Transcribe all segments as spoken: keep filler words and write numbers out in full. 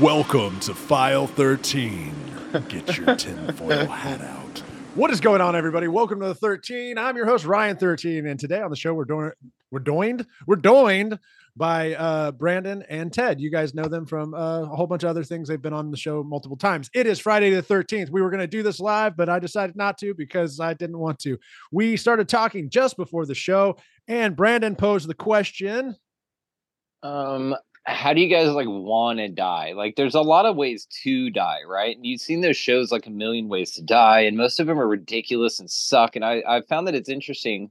Welcome to File thirteen. Get your tinfoil hat out. What is going on, everybody? Welcome to the thirteen. I'm your host, Ryan thirteen, and today on the show we're doing we're doined we're doined by uh, Brandon and Ted. You guys know them from uh, a whole bunch of other things. They've been on the show multiple times. It is Friday the thirteenth. We were going to do this live, but I decided not to because I didn't want to. We started talking just before the show, and Brandon posed the question. Um. How do you guys like want to die? Like, there's a lot of ways to die, right? And you've seen those shows like A Million Ways to Die, and most of them are ridiculous and suck. And I, I found that it's interesting,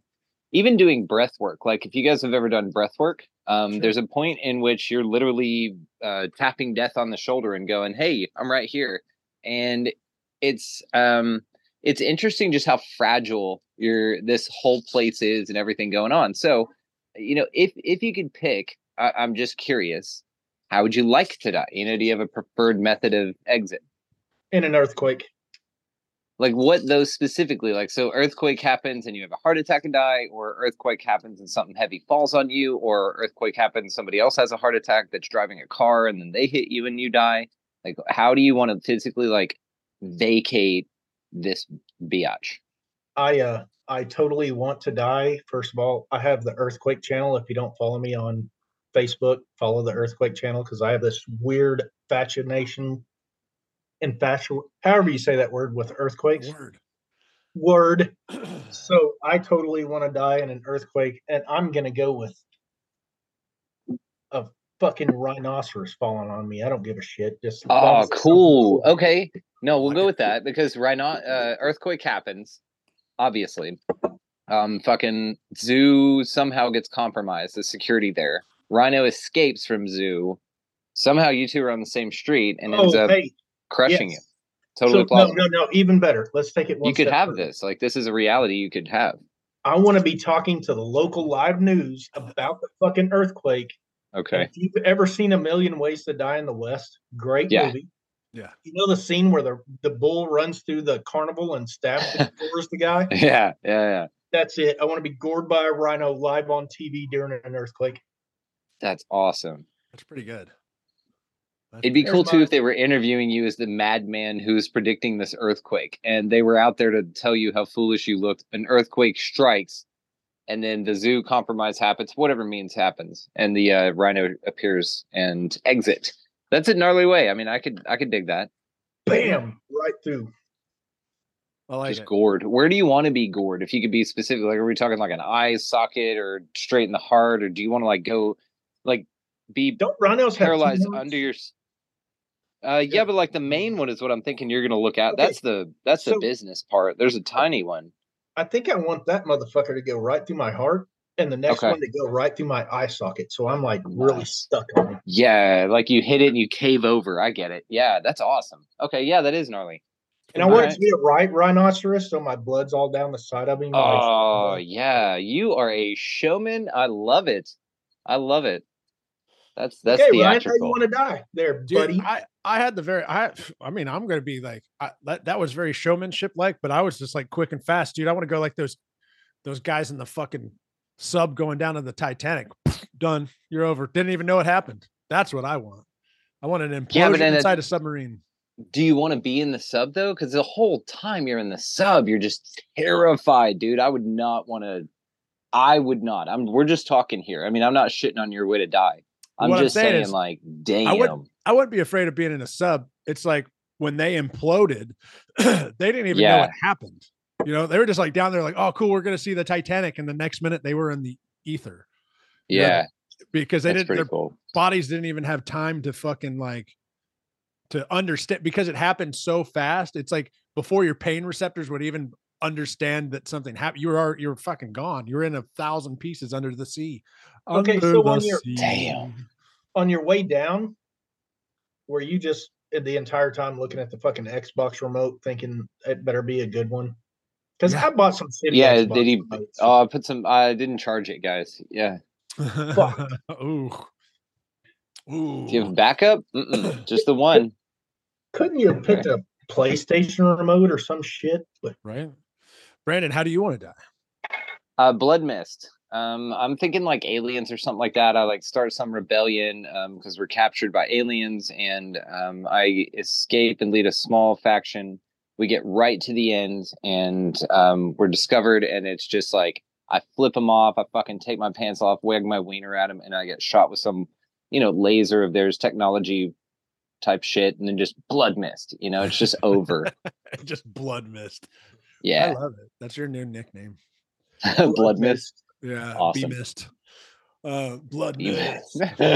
even doing breath work. Like, if you guys have ever done breath work, um, sure. There's a point in which you're literally uh, tapping death on the shoulder and going, "Hey, I'm right here." And it's um, it's interesting just how fragile your this whole place is and everything going on. So, you know, if if you could pick. I'm just curious, how would you like to die? You know, do you have a preferred method of exit? In an earthquake. Like, what those specifically? Like, so earthquake happens and you have a heart attack and die, or earthquake happens and something heavy falls on you, or earthquake happens, somebody else has a heart attack that's driving a car and then they hit you and you die. Like, how do you want to physically like vacate this biatch? I, uh, I totally want to die. First of all, I have the earthquake channel. If you don't follow me on Facebook, follow the earthquake channel, because I have this weird fascination and fashion, however you say that word, with earthquakes. Word. Word. So I totally want to die in an earthquake, and I'm going to go with a fucking rhinoceros falling on me. I don't give a shit. Just oh, cool. Something. Okay. No, we'll go with that because rhino uh, earthquake happens, obviously. Um, fucking zoo somehow gets compromised. The security there. Rhino escapes from zoo. Somehow you two are on the same street and ends oh, up hey. crushing yes. you. Totally so, plausible. No, no, no. Even better. Let's take it one You could step have further. This. Like, this is a reality you could have. I want to be talking to the local live news about the fucking earthquake. Okay. If you've ever seen A Million Ways to Die in the West, great yeah. movie. Yeah. You know the scene where the, the bull runs through the carnival and stabs and floors the guy? Yeah, yeah, yeah. That's it. I want to be gored by a rhino live on T V during an earthquake. That's awesome. That's pretty good. That's It'd be cool, too, if they were interviewing you as the madman who's predicting this earthquake, and they were out there to tell you how foolish you looked. An earthquake strikes, and then the zoo compromise happens, whatever means happens, and the uh, rhino appears and exit. That's a gnarly way. I mean, I could I could dig that. Bam! Right through. I like Just it. gored. Where do you want to be gored? If you could be specific, like, are we talking like an eye socket or straight in the heart, or do you want to, like, go... Like, be Don't rhinos paralyzed have under your. Uh, yeah. yeah, but like the main one is what I'm thinking. You're gonna look at. Okay. That's the that's so, the business part. There's a tiny one. I think I want that motherfucker to go right through my heart, and the next okay. one to go right through my eye socket. So I'm like really stuck on it. Yeah, like you hit it and you cave over. I get it. Yeah, that's awesome. Okay, yeah, that is gnarly. And I all want right. it to be a right rhinoceros, so my blood's all down the side of me. Oh yeah, you are a showman. I love it. I love it. That's that's okay, theatrical. Ryan, how you want to die there, Dude, buddy? I, I had the very I I mean I'm gonna be like I, that that was very showmanship like, but I was just like quick and fast, dude. I want to go like those those guys in the fucking sub going down to the Titanic. Done. You're over. Didn't even know it happened. That's what I want. I want an implosion yeah, inside a, a submarine. Do you want to be in the sub though? Because the whole time you're in the sub, you're just terrified, dude. I would not want to. I would not. I'm. We're just talking here. I mean, I'm not shitting on your way to die. I'm what just I'm saying, saying is, like, damn. I wouldn't, I wouldn't be afraid of being in a sub. It's like when they imploded, they didn't even yeah. know what happened. You know, they were just like down there like, oh, cool, we're going to see the Titanic. And the next minute they were in the ether. You yeah. know? Because they That's didn't, their cool. bodies didn't even have time to fucking like, to understand because it happened so fast. It's like before your pain receptors would even understand that something happened. You are you're fucking gone. You're in a thousand pieces under the sea. Under okay, so on your sea. damn, on your way down, were you just the entire time looking at the fucking Xbox remote, thinking it better be a good one? Because yeah. I bought some. Yeah, Xbox did he? Remotes. Oh, I put some. I didn't charge it, guys. Yeah. Fuck. Ooh. Ooh. Do you have backup? Mm-mm, just the one. Couldn't you have picked okay. a PlayStation remote or some shit? But right. Brandon, how do you want to die? Uh, blood mist. Um, I'm thinking like aliens or something like that. I like start some rebellion because um, we're captured by aliens, and um, I escape and lead a small faction. We get right to the end, and um, we're discovered, and it's just like I flip them off. I fucking take my pants off, wag my wiener at them, and I get shot with some, you know, laser of theirs technology type shit, and then just blood mist. You know, it's just over. Just blood mist. Yeah, I love it. That's your new nickname. Blood, blood mist. Yeah, awesome. Be missed. Uh, blood mist. Yeah,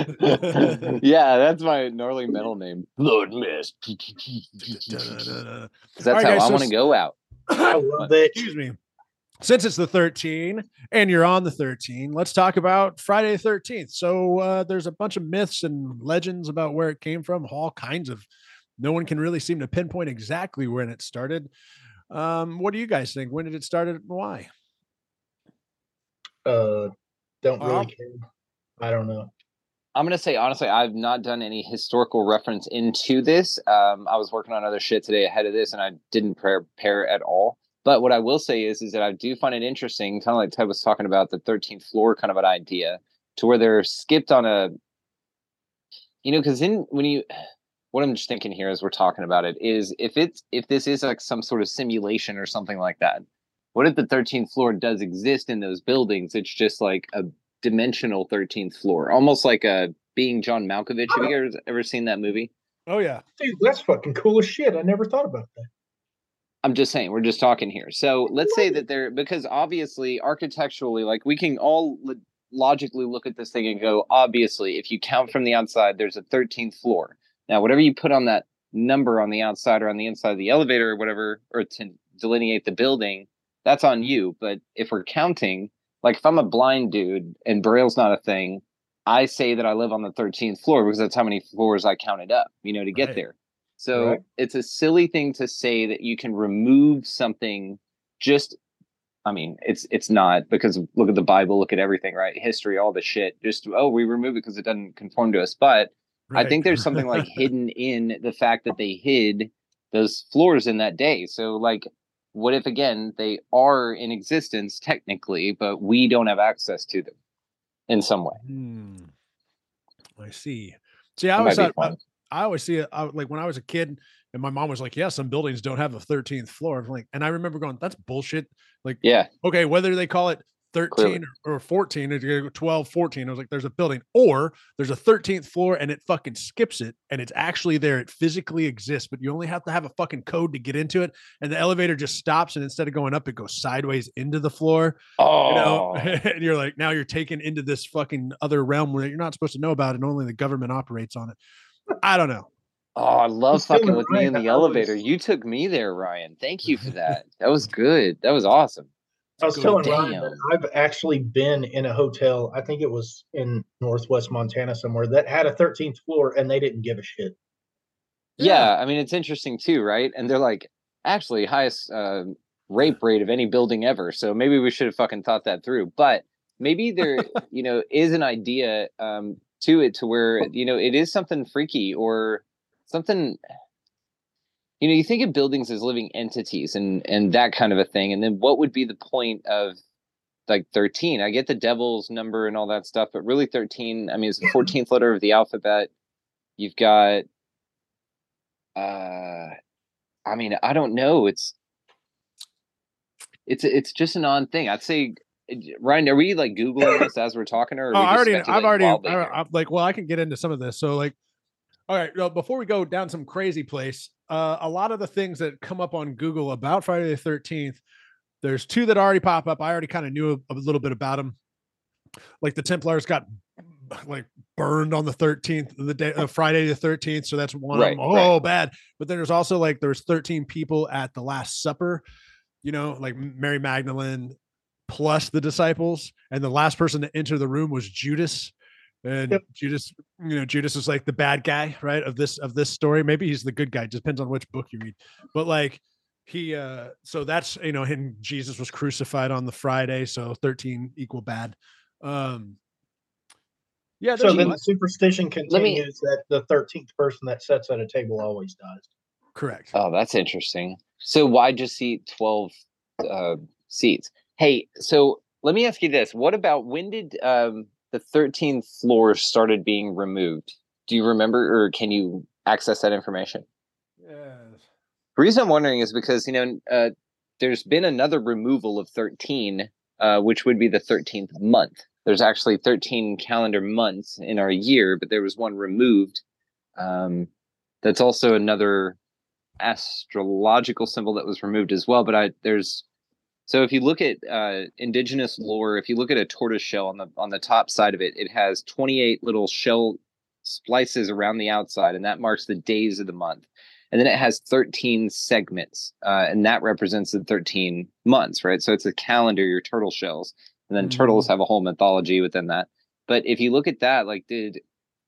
that's my gnarly metal name. Blood mist. That's right, how guys, I so want to go out. I love it. Excuse me. Since it's the thirteenth and you're on the thirteenth, let's talk about Friday the thirteenth. So uh, there's a bunch of myths and legends about where it came from. All kinds of. No one can really seem to pinpoint exactly when it started. Um, what do you guys think? When did it start and why? Uh, don't really uh, care. I don't know. I'm gonna say honestly, I've not done any historical reference into this. Um, I was working on other shit today ahead of this, and I didn't prepare at all. But what I will say is, is that I do find it interesting, kind of like Ted was talking about the thirteenth floor kind of an idea, to where they're skipped on a, you know, because in when you, what I'm just thinking here as we're talking about it is if it's if this is like some sort of simulation or something like that. What if the thirteenth floor does exist in those buildings? It's just like a dimensional thirteenth floor, almost like a Being John Malkovich. Have you guys ever seen that movie? Oh, yeah. Dude, that's fucking cool as shit. I never thought about that. I'm just saying, we're just talking here. So let's say that they're, because obviously architecturally, like we can all lo- logically look at this thing and go, obviously, if you count from the outside, there's a thirteenth floor. Now, whatever you put on that number on the outside or on the inside of the elevator or whatever, or to delineate the building, that's on you. But if we're counting, like if I'm a blind dude and Braille's not a thing, I say that I live on the thirteenth floor because that's how many floors I counted up, you know, to get right there. So right, it's a silly thing to say that you can remove something just, I mean, it's it's not because look at the Bible, look at everything, right? History, all the shit. Just, oh, we remove it because it doesn't conform to us. But right, I think there's something like hidden in the fact that they hid those floors in that day. So like, what if, again, they are in existence technically, but we don't have access to them in some way? Hmm. I see. See, I always, thought, I, I always see it I, like when I was a kid and my mom was like, yeah, some buildings don't have a thirteenth floor. I'm like, and I remember going, that's bullshit. Like, yeah, okay, whether they call it thirteen or, or fourteen, twelve, fourteen, I was like, there's a building or there's a thirteenth floor and it fucking skips it and it's actually there. It physically exists, but you only have to have a fucking code to get into it. And the elevator just stops. And instead of going up, it goes sideways into the floor. Oh, you know? And you're like, now you're taken into this fucking other realm where you're not supposed to know about it. And only the government operates on it. I don't know. Oh, I love it's fucking with me in the elevator. You took me there, Ryan. Thank you for that. That was good. That was awesome. I was telling Ryan that I've actually been in a hotel, I think it was in Northwest Montana somewhere, that had a thirteenth floor and they didn't give a shit. Yeah, yeah, I mean, it's interesting too, right? And they're like, actually, highest uh, rape rate of any building ever. So maybe we should have fucking thought that through. But maybe there, you know, is an idea um, to it to where, you know, it is something freaky or something... You know, you think of buildings as living entities and and that kind of a thing. And then what would be the point of like thirteen? I get the devil's number and all that stuff, but really thirteen, I mean, it's the fourteenth letter of the alphabet. You've got, uh, I mean, I don't know. It's, it's, it's just an odd thing. I'd say, Ryan, are we like Googling this as we're talking? Or are oh, we I already, I've already, I'm like, well, I can get into some of this. So like, all right, well, before we go down some crazy place, Uh, a lot of the things that come up on Google about Friday the thirteenth, there's two that already pop up. I already kind of knew a, a little bit about them. Like the Templars got like burned on the thirteenth of the day, uh, Friday the thirteenth. So that's one. Right, oh, right. Bad. But then there's also like, there's thirteen people at the Last Supper, you know, like Mary Magdalene plus the disciples. And the last person to enter the room was Judas. And yep. Judas, you know, Judas is like the bad guy, right? Of this, of this story. Maybe he's the good guy. It depends on which book you read. But like he, uh, so that's, you know, him, Jesus was crucified on the Friday. So thirteen equal bad. Um, yeah. So then the superstition continues me, that the thirteenth person that sits at a table always dies. Correct. Oh, that's interesting. So why just eat twelve uh, seats? Hey, so Let me ask you this. What about when did um, the thirteenth floor started being removed? Do you remember, or can you access that information? Yes. The reason I'm wondering is because, you know, uh, there's been another removal of thirteen, uh, which would be the thirteenth month. There's actually thirteen calendar months in our year, but there was one removed. Um, that's also another astrological symbol that was removed as well. But I there's so if you look at uh, indigenous lore, if you look at a tortoise shell on the on the top side of it, it has twenty-eight little shell splices around the outside, and that marks the days of the month. And then it has thirteen segments, uh, and that represents the thirteen months, right? So it's a calendar, your turtle shells. And then mm-hmm. turtles have a whole mythology within that. But if you look at that, like, did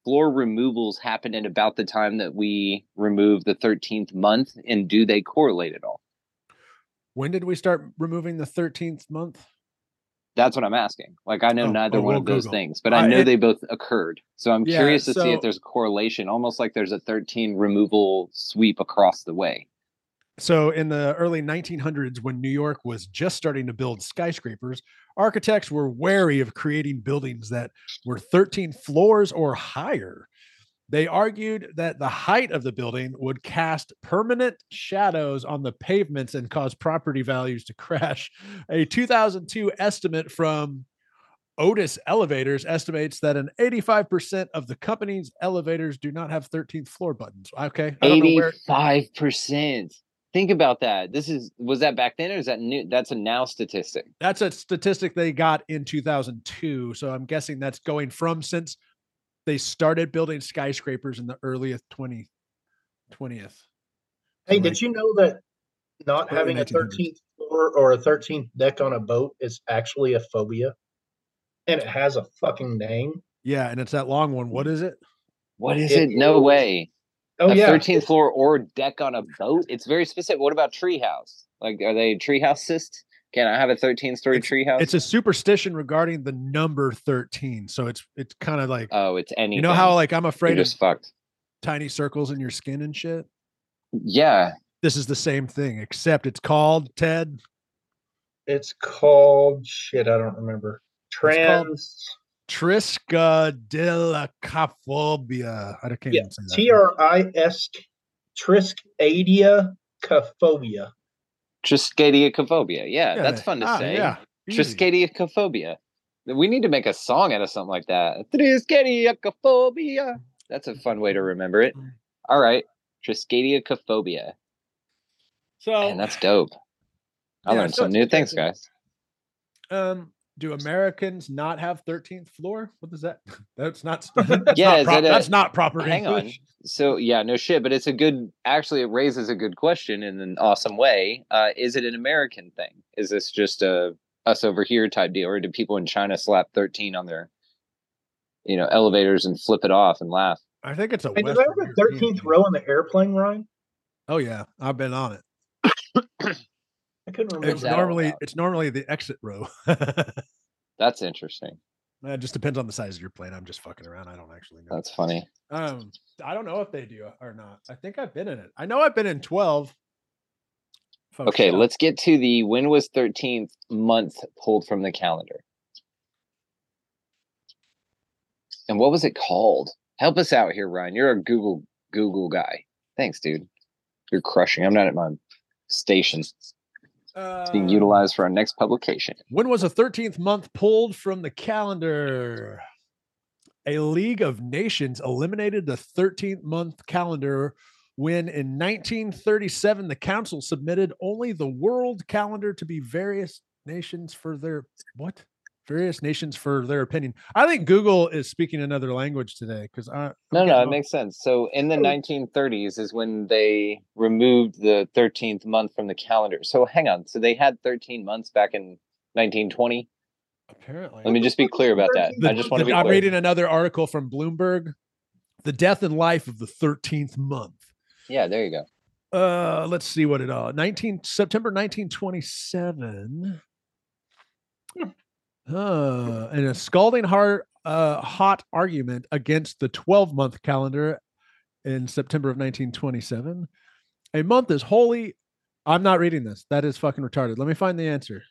floor removals happen at about the time that we removed the thirteenth month? And do they correlate at all? When did we start removing the thirteenth month? That's what I'm asking. Like, I know oh, neither oh, one we'll of those Google. Things, but uh, I know it, they both occurred. So I'm yeah, curious to so, see if there's a correlation, almost like there's a thirteen removal sweep across the way. So in the early nineteen hundreds, when New York was just starting to build skyscrapers, architects were wary of creating buildings that were thirteen floors or higher. They argued that the height of the building would cast permanent shadows on the pavements and cause property values to crash. A two thousand two estimate from Otis Elevators estimates that an eighty-five percent of the company's elevators do not have thirteenth floor buttons. Okay. I don't know where- eighty-five percent. Think about that. This is, was that back then, or is that new? That's a now statistic. That's a statistic they got in two thousand two. So I'm guessing that's going from since they started building skyscrapers in the earliest twentieth. Hey, did you know that not having a thirteenth floor or a thirteenth deck on a boat is actually a phobia? And it has a fucking name. Yeah, and it's that long one. What is it? What is it? it? No way. Oh, a yeah. thirteenth floor or deck on a boat? It's very specific. What about treehouse? Like, are they treehouseists? Can I have a thirteen-story treehouse? It's a superstition regarding the number thirteen. So it's it's kind of like... Oh, it's anything. You know how, like, I'm afraid just of fucked. Tiny circles in your skin and shit? Yeah. This is the same thing, except it's called, Ted? It's called... Shit, I don't remember. Trans... Triskaidekaphobia. I can't yeah. even say that. T R I S Triskaidekaphobia. Triskaidekaphobia. Yeah, yeah, that's fun to ah, say. Yeah. Triskaidekaphobia. We need to make a song out of something like that. Triskaidekaphobia. That's a fun way to remember it. All right. Triskaidekaphobia. So, and that's dope. I yeah, learned so some new things, guys. Um, do Americans not have thirteenth floor? What is that? That's not. That's yeah, not pro- a, that's not proper. Hang English. On. So yeah, no shit. But it's a good. Actually, it raises a good question in an awesome way. Uh, is it an American thing? Is this just a us over here type deal, or do people in China slap thirteen on their, you know, elevators and flip it off and laugh? I think it's a. Hey, did I have a thirteenth row in the airplane, Ryan? Oh yeah, I've been on it. I couldn't remember. It's normally it's normally the exit row. That's interesting. It just depends on the size of your plane. I'm just fucking around. I don't actually know. That's funny. Um, I don't know if they do or not. I think I've been in it. I know I've been in twelve. Folks, okay, so. Let's get to the when was thirteenth month pulled from the calendar. And what was it called? Help us out here, Ryan. You're a Google Google guy. Thanks, dude. You're crushing. I'm not at my station. It's being utilized for our next publication. When was a thirteenth month pulled from the calendar? A League of Nations eliminated the thirteenth month calendar when in nineteen thirty-seven the council submitted only the world calendar to be various nations for their what? Various nations for their opinion. I think Google is speaking another language today because I no, no, it makes sense. So in the nineteen thirties is when they removed the thirteenth month from the calendar. So hang on. So they had thirteen months back in nineteen twenty. Apparently. Let me just be clear about that. The, I just want the, to be clear. I'm reading another article from Bloomberg. The death and life of the thirteenth month. Yeah, there you go. Uh, let's see what it all. nineteen September nineteen twenty-seven. Hmm. Uh, in a scalding hard, uh, hot argument against the twelve-month calendar in September of nineteen twenty-seven. A month is holy. I'm not reading this. That is fucking retarded. Let me find the answer.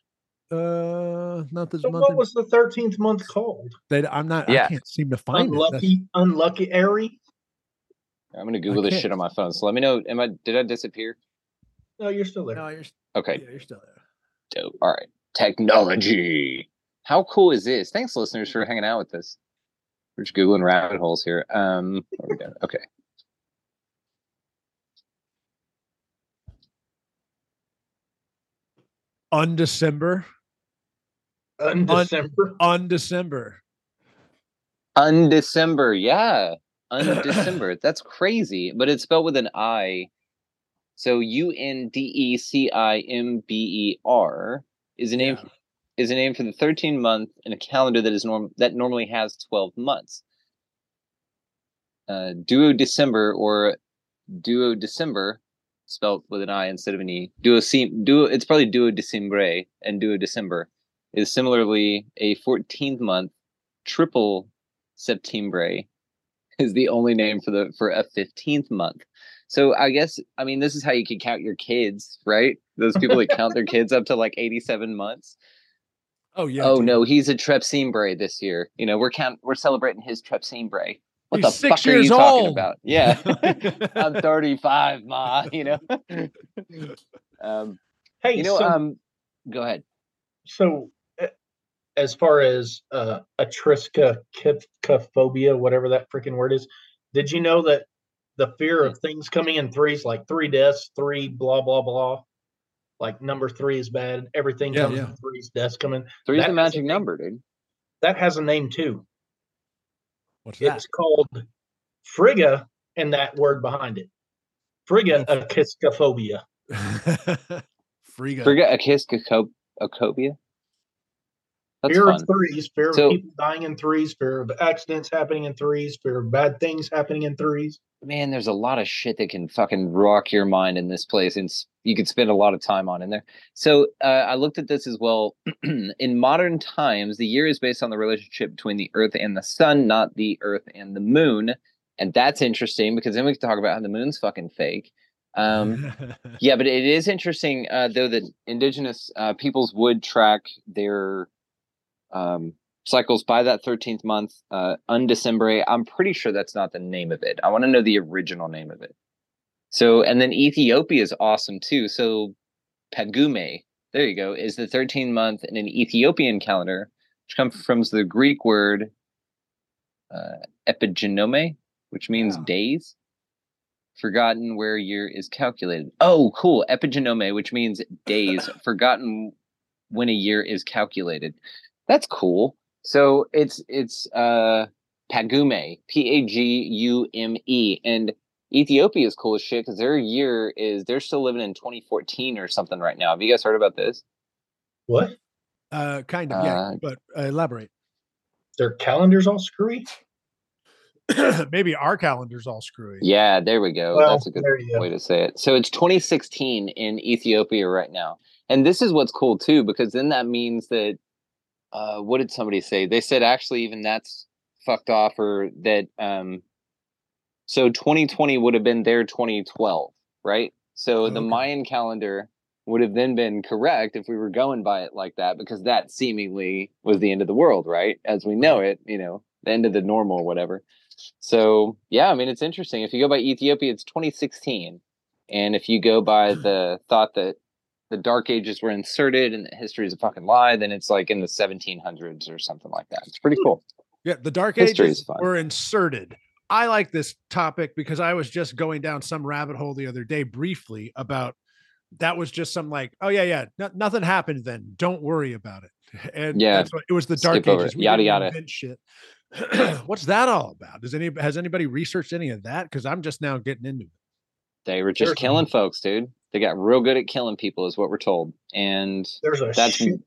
Uh, not this so month. What in... was the thirteenth month called? That I'm not. Yeah. I can't seem to find unlucky, it. That's... Unlucky, Airy. I'm gonna Google this shit on my phone. So let me know. Am I? Did I disappear? No, you're still there. No, you're okay. Yeah, you're still there. Dope. All right. Technology. How cool is this? Thanks, listeners, for hanging out with us. We're just Googling rabbit holes here. Um. What are we doing? Okay. Undecimber. Undecimber. Undecimber. Undecimber. Yeah. Undecimber. That's crazy, but it's spelled with an I. So U N D E C I M B E R is a name yeah. is a name for the thirteen month in a calendar that is norm that normally has twelve months. Uh, Duodecimber or Duodecimber, spelled with an I instead of an E. Duocem duo. It's probably Duodecimbre, and Duodecimber is similarly a fourteenth month. Triple Septembre is the only name for the for a fifteenth month. So I guess, I mean, this is how you could count your kids, right? Those people that count their kids up to like eighty-seven months. Oh yeah. Oh dude. No, he's a Trepsimbre this year. You know, we're count we're celebrating his Trepsimbre. What he's the fuck are you old. talking about? Yeah. I'm thirty-five, Ma, you know. um Hey, you know, so, um go ahead. So as far as uh, a Triskaidekaphobia, whatever that freaking word is, did you know that the fear of things coming in threes, like three deaths, three blah blah blah, like number three is bad. Everything yeah, comes yeah. in threes, deaths come in. Three's that the magic a, number, dude. That has a name too. What's it's that? It's called Frigga, and that word behind it, Frigga Akiskophobia. Frigga. Frigga Akiskophobia. That's fear fun. of threes, fear so, of people dying in threes, fear of accidents happening in threes, fear of bad things happening in threes. Man, there's a lot of shit that can fucking rock your mind in this place, and you could spend a lot of time on in there. So uh, I looked at this as well. In modern times, the year is based on the relationship between the Earth and the Sun, not the Earth and the Moon. And that's interesting, because then we can talk about how the Moon's fucking fake. Um, yeah, but it is interesting, uh, though, that indigenous uh, peoples would track their... Um, cycles by that thirteenth month, uh, Undecimber. I'm pretty sure that's not the name of it. I want to know the original name of it. So, and then Ethiopia is awesome too. So, Pagume, there you go, is the thirteenth month in an Ethiopian calendar, which comes from the Greek word uh, epigenome, which means wow. days. Forgotten where year is calculated. Oh, cool. Epigenome, which means days. Forgotten when a year is calculated. That's cool. So it's it's uh, Pagume, P A G U M E. And Ethiopia is cool as shit because their year is, they're still living in twenty fourteen or something right now. Have you guys heard about this? What? Uh, kind of, uh, yeah, but uh, elaborate. Their calendar's all screwy? Maybe our calendar's all screwy. Yeah, there we go. Well, that's a good way to say it. So it's twenty sixteen in Ethiopia right now. And this is what's cool too, because then that means that Uh, what did somebody say? They said actually even that's fucked off, or that um, so twenty twenty would have been their twenty twelve, right? So okay. The Mayan calendar would have then been correct if we were going by it like that, because that seemingly was the end of the world, right? As we know it, you know, the end of the normal or whatever. So yeah, I mean, it's interesting. If you go by Ethiopia, it's twenty sixteen. And if you go by the thought that the Dark Ages were inserted and history is a fucking lie, then it's like in the seventeen hundreds or something like that. It's pretty cool. Yeah, the Dark Ages were inserted. I like this topic because I was just going down some rabbit hole the other day briefly about that was just some like, oh yeah, yeah, no, nothing happened then. Don't worry about it. And yeah, that's what, it was the Dark Ages. Yada yada shit. What's that all about? Does any has anybody researched any of that? Because I'm just now getting into it. They were just They're killing folks, dude. They got real good at killing people, is what we're told. And there's a that's shoot.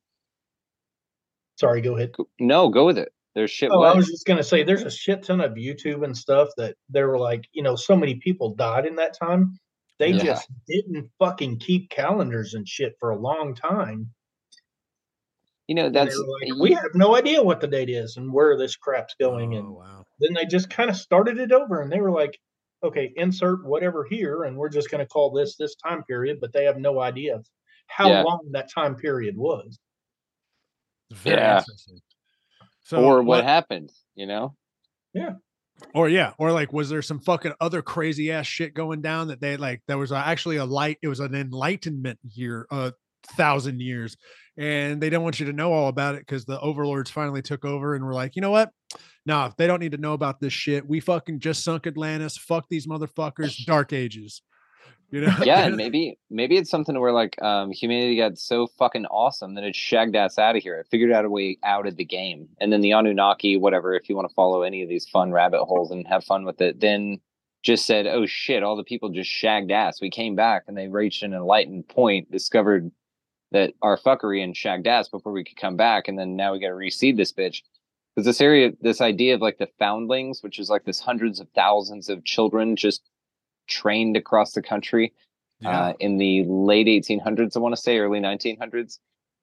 Sorry, go ahead. No, go with it. There's shit. Oh, I was just gonna say there's a shit ton of YouTube and stuff that they were like, you know, so many people died in that time. They yeah. just didn't fucking keep calendars and shit for a long time. You know, that's like, you, we have no idea what the date is and where this crap's going. Oh, and wow. Then they just kind of started it over, and they were like, okay, insert whatever here, and we're just going to call this this time period, but they have no idea of how yeah. long that time period was. Very yeah. interesting. So, or what, what happened, you know? Yeah. Or yeah, or like, was there some fucking other crazy ass shit going down that they like? There was actually a light. It was an enlightenment year, a thousand years, and they don't want you to know all about it because the overlords finally took over and were like, you know what? Nah, they don't need to know about this shit. We fucking just sunk Atlantis. Fuck these motherfuckers. Dark Ages. You know? Yeah, and maybe maybe it's something where like um, humanity got so fucking awesome that it shagged us out of here. It figured out a way out of the game, and then the Anunnaki, whatever. If you want to follow any of these fun rabbit holes and have fun with it, then just said, "Oh shit! All the people just shagged ass." We came back, and they reached an enlightened point, discovered that our fuckery and shagged ass before we could come back, and then now we got to reseed this bitch. Because this area, this idea of like the foundlings, which is like this hundreds of thousands of children just trained across the country yeah. uh, in the late eighteen hundreds, I want to say early nineteen hundreds,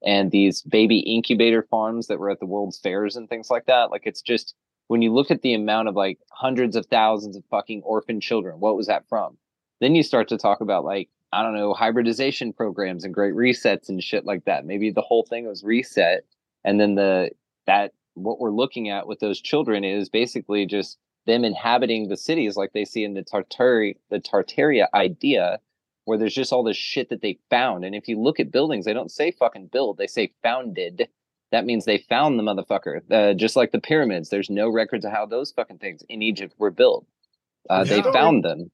and these baby incubator farms that were at the World's Fairs and things like that. Like, it's just, when you look at the amount of like hundreds of thousands of fucking orphan children, what was that from? Then you start to talk about like, I don't know, hybridization programs and great resets and shit like that. Maybe the whole thing was reset. And then the, that what we're looking at with those children is basically just them inhabiting the cities like they see in the Tartaria, the Tartaria idea, where there's just all this shit that they found. And if you look at buildings, they don't say fucking build, they say founded. That means they found the motherfucker. Uh, just like the pyramids, there's no records of how those fucking things in Egypt were built. Uh, yeah. They found them.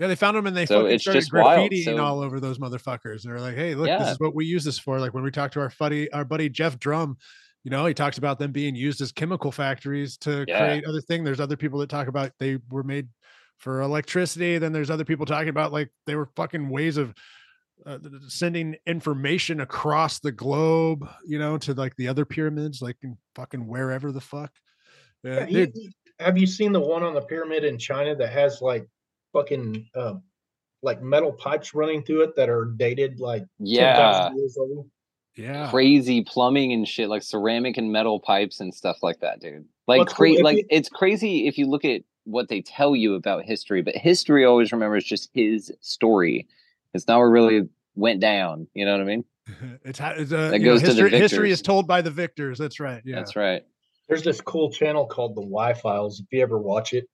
Yeah, they found them, and they so fucking started graffitiing so, all over those motherfuckers. They're like, hey, look, yeah. this is what we use this for. Like when we talk to our buddy, our buddy Jeff Drum, you know, he talks about them being used as chemical factories to yeah. create other things. There's other people that talk about they were made for electricity. Then there's other people talking about like they were fucking ways of uh, sending information across the globe, you know, to like the other pyramids, like in fucking wherever the fuck. Yeah, yeah, he, have you seen the one on the pyramid in China that has like fucking uh, like metal pipes running through it that are dated like yeah. ten thousand years old? Yeah, crazy plumbing and shit, like ceramic and metal pipes and stuff like that, dude. Like, cra- cool. like you- it's crazy if you look at what they tell you about history, but history always remembers just his story. It's not what really went down. You know what I mean? it's, it's uh, that goes know, history, to the victors. History is told by the victors. That's right. Yeah, that's right. There's this cool channel called the Y Files. If you ever watch it,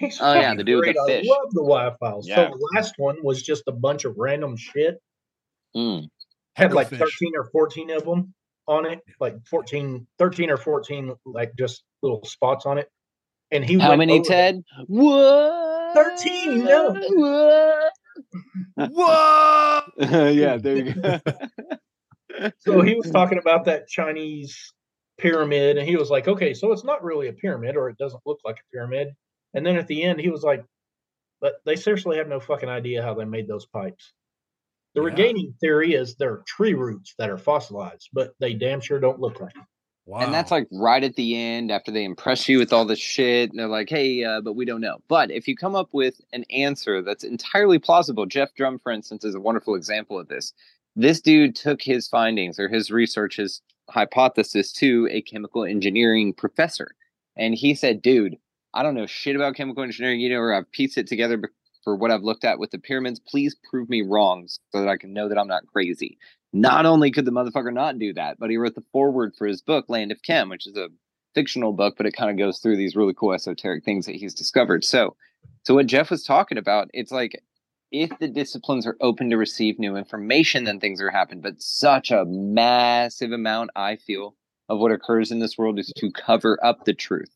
it's oh yeah, the dude with the fish. I love the Y Files. Yeah. So the last one was just a bunch of random shit. Mm. Had like thirteen or fourteen of them on it, like fourteen, thirteen or fourteen, like just little spots on it. And he how many, Ted? What? thirteen, no. What? What? Yeah, there you go. So he was talking about that Chinese pyramid, and he was like, okay, so it's not really a pyramid, or it doesn't look like a pyramid. And then at the end, he was like, but they seriously have no fucking idea how they made those pipes. The yeah. regaining theory is there are tree roots that are fossilized, but they damn sure don't look like them. Wow. And that's like right at the end after they impress you with all this shit. And they're like, hey, uh, but we don't know. But if you come up with an answer that's entirely plausible, Jeff Drum, for instance, is a wonderful example of this. This dude took his findings or his research, his hypothesis to a chemical engineering professor. And he said, dude, I don't know shit about chemical engineering. You know, or I've pieced it together before. For what I've looked at with the pyramids, please prove me wrong so that I can know that I'm not crazy. Not only could the motherfucker not do that, but he wrote the foreword for his book, Land of Chem, which is a fictional book, but it kind of goes through these really cool esoteric things that he's discovered. So, so what Jeff was talking about, it's like, if the disciplines are open to receive new information, then things are happening. But such a massive amount, I feel, of what occurs in this world is to cover up the truth,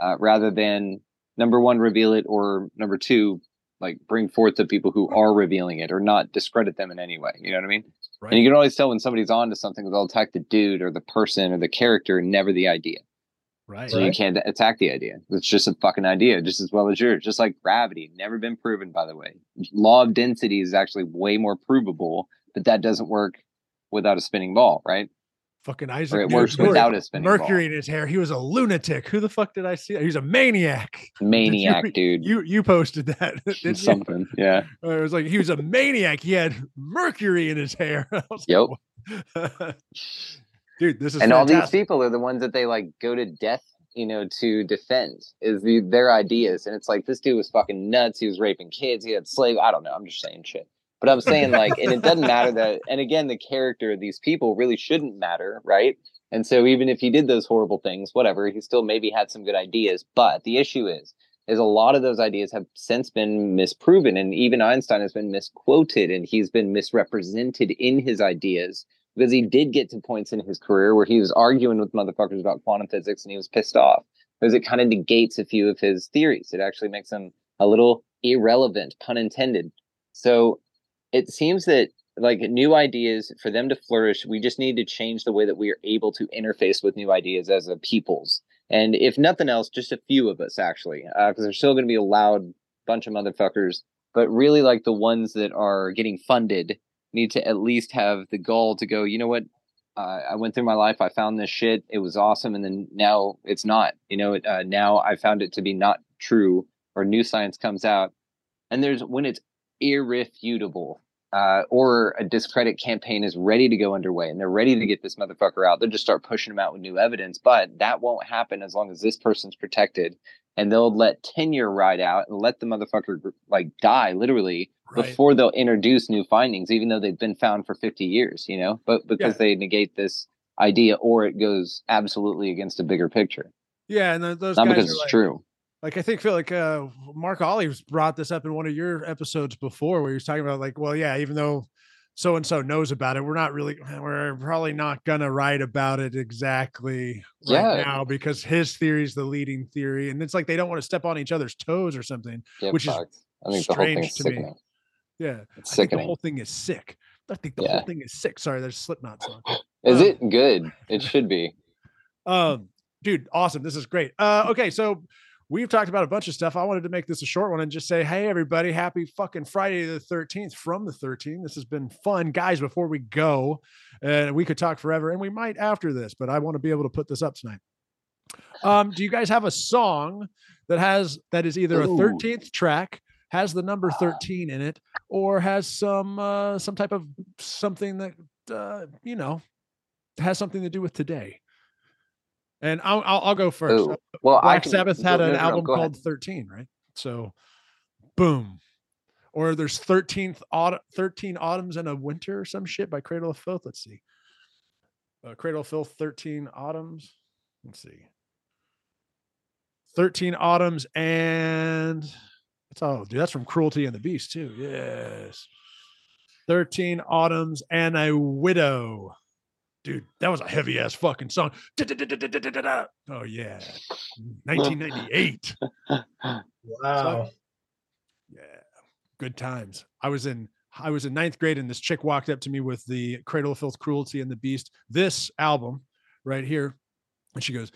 uh, rather than, number one, reveal it, or number two, like bring forth the people who are revealing it, or not discredit them in any way. You know what I mean? Right. And you can always tell when somebody's on to something, they'll attack the dude or the person or the character, never the idea. Right. So right. You can't attack the idea. It's just a fucking idea, just as well as yours. Just like gravity, never been proven, by the way. Law of density is actually way more provable, but that doesn't work without a spinning ball, right? Fucking Isaac. Or it works Newton. Without a spinning Mercury ball. Mercury in his hair. He was a lunatic. Who the fuck did I see? He was a maniac. Maniac, you, dude. You you posted that. Something. You? Yeah. It was like he was a maniac. He had mercury in his hair. I was yep. Like, dude, this is and fantastic. All these people are the ones that they like go to death, you know, to defend is the, their ideas. And it's like, this dude was fucking nuts. He was raping kids. He had slave. I don't know. I'm just saying shit. But I'm saying, like, and it doesn't matter that, and again, the character of these people really shouldn't matter, right? And so even if he did those horrible things, whatever, he still maybe had some good ideas. But the issue is, is a lot of those ideas have since been misproven. And even Einstein has been misquoted, and he's been misrepresented in his ideas, because he did get to points in his career where he was arguing with motherfuckers about quantum physics and he was pissed off, because it kind of negates a few of his theories. It actually makes them a little irrelevant, pun intended. So it seems that, like, new ideas, for them to flourish, we just need to change the way that we are able to interface with new ideas as a peoples. And if nothing else, just a few of us, actually, because uh, there's still going to be a loud bunch of motherfuckers. But really, like, the ones that are getting funded need to at least have the goal to go, you know what? Uh, I went through my life. I found this shit. It was awesome. And then now it's not, you know, it, uh, now I found it to be not true, or new science comes out. And there's when it's irrefutable. Uh, or a discredit campaign is ready to go underway and they're ready to get this motherfucker out, they'll just start pushing him out with new evidence. But that won't happen as long as this person's protected, and they'll let tenure ride out and let the motherfucker, like, die literally, right, before they'll introduce new findings, even though they've been found for fifty years, you know, but because yeah. they negate this idea, or it goes absolutely against a bigger picture. Yeah. And those not guys because it's like, true. Like, I think, feel like uh, Mark Ollie's brought this up in one of your episodes before, where he was talking about, like, well, yeah, even though so-and-so knows about it, we're not really, we're probably not going to write about it exactly right yeah. now, because his theory is the leading theory. And it's like, they don't want to step on each other's toes or something, yeah, which fuck. is I think strange the whole to me. Yeah. It's I sickening. Think the whole thing is sick. I think the yeah. whole thing is sick. Sorry, there's Slipknot song. Is um, it good? It should be. Um, dude, awesome. This is great. Uh, okay, so we've talked about a bunch of stuff. I wanted to make this a short one and just say, hey, everybody, happy fucking Friday the thirteenth from the thirteenth. This has been fun. Guys, before we go, and uh, we could talk forever, and we might after this, but I want to be able to put this up tonight. Um, do you guys have a song that has that is either Ooh. a thirteenth track, has the number thirteen in it, or has some uh, some type of something that, uh, you know, has something to do with today? And I'll, I'll, I'll go first. Ooh. Well, Black can, Sabbath had no, an no, no, album no, called ahead. thirteen, right? So, boom. Or there's thirteenth autumn, Thirteen Autumns and a Winter, or some shit by Cradle of Filth. Let's see. Uh, Cradle of Filth, Thirteen Autumns. Let's see. Thirteen Autumns and that's all. Dude, that's from Cruelty and the Beast too. Yes. Thirteen Autumns and a Widow. Dude, that was a heavy ass fucking song. Da, da, da, da, da, da, da, da. Oh yeah, nineteen ninety-eight. Wow. So, yeah, good times. I was in I was in ninth grade, and this chick walked up to me with the Cradle of Filth, Cruelty and the Beast, this album right here, and she goes,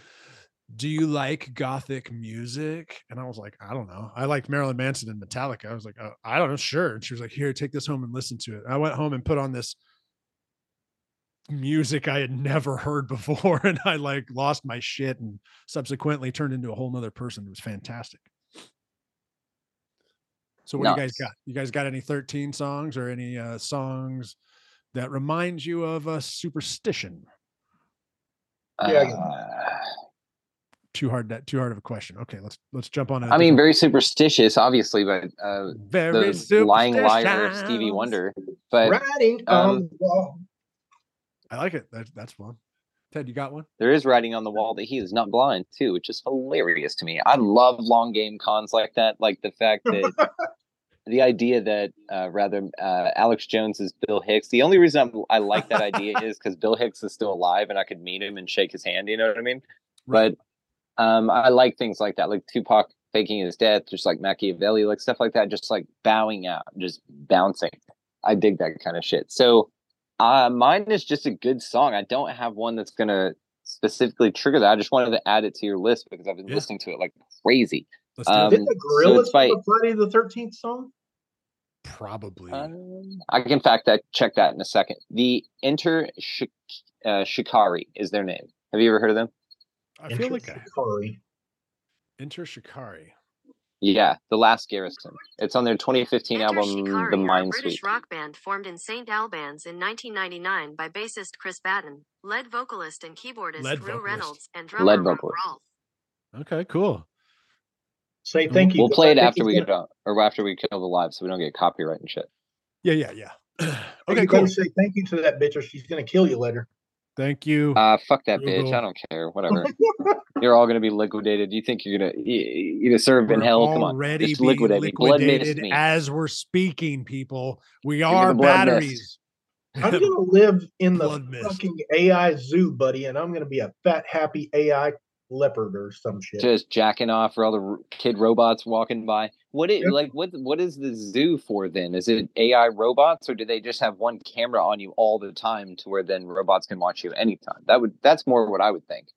"Do you like gothic music?" And I was like, "I don't know. I like Marilyn Manson and Metallica." I was like, oh, "I don't know, sure." And she was like, "Here, take this home and listen to it." And I went home and put on this music I had never heard before, and I like lost my shit and subsequently turned into a whole nother person. It was fantastic. So what Nuts. do you guys got? You guys got any thirteen songs, or any uh songs that remind you of a superstition? Yeah. Uh, too hard that too hard of a question. Okay, let's let's jump on. I mean, very superstitious, obviously, but uh very the lying liar of Stevie Wonder. But riding um, on the wall. I like it. That, that's fun. Ted, you got one? There is writing on the wall that he is not blind, too, which is hilarious to me. I love long game cons like that. Like the fact that the idea that uh, rather uh, Alex Jones is Bill Hicks. The only reason I'm, I like that idea is because Bill Hicks is still alive and I could meet him and shake his hand. You know what I mean? Right. But um, I like things like that, like Tupac faking his death, just like Machiavelli, like stuff like that, just like bowing out, just bouncing. I dig that kind of shit. So Uh, mine is just a good song. I don't have one that's going to specifically trigger that. I just wanted to add it to your list because I've been yeah. listening to it like crazy. Um, Did the Gorillaz so do a Friday the thirteenth song? Probably. Um, I can fact that, check that in a second. The Enter Shik- uh, Shikari is their name. Have you ever heard of them? I Enter feel like Shikari. I... Enter Shikari. Yeah, The Last Garrison. It's on their twenty fifteen Enter album, Shikari, The Mind Suite. British rock band formed in Saint Albans in nineteen ninety-nine by bassist Chris Batten, lead vocalist and keyboardist lead Drew vocalist. Reynolds, and drummer Rob Rolfe. Okay, cool. Say thank you. We'll play it after we get out, or after we kill the live, so we don't get copyright and shit. Yeah, yeah, yeah. Okay, cool. Say thank you to that bitch, or she's gonna kill you later. Thank you. Uh fuck that Google. Bitch. I don't care. Whatever. You're all gonna be liquidated. You think you're gonna you deserve in hell? Come on, already just liquidate me. Blood mist me. As we're speaking, people, we Give are batteries. Mist. I'm gonna live in the blood fucking mist. A I zoo, buddy, and I'm gonna be a fat, happy A I leopard or some shit. Just jacking off for all the kid robots walking by. What it yep. like? What what is the zoo for then? Is it A I robots, or do they just have one camera on you all the time to where then robots can watch you anytime? That would that's more what I would think.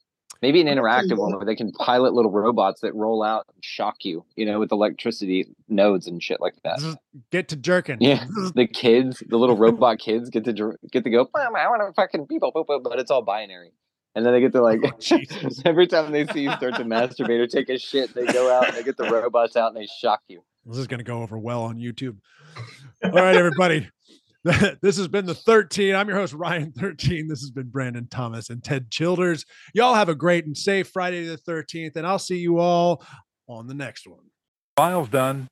Maybe an interactive one where they can pilot little robots that roll out and shock you, you know, with electricity nodes and shit like that. Get to jerking. Yeah, the kids, the little robot kids get to get to go. I want to fucking people, but it's all binary. And then they get to like, oh, every time they see you start to masturbate or take a shit, they go out and they get the robots out and they shock you. This is going to go over well on YouTube. All right, everybody. This has been the thirteen. I'm your host, Ryan thirteen. This has been Brandon Thomas and Ted Childers. Y'all have a great and safe Friday the thirteenth, and I'll see you all on the next one. File's done.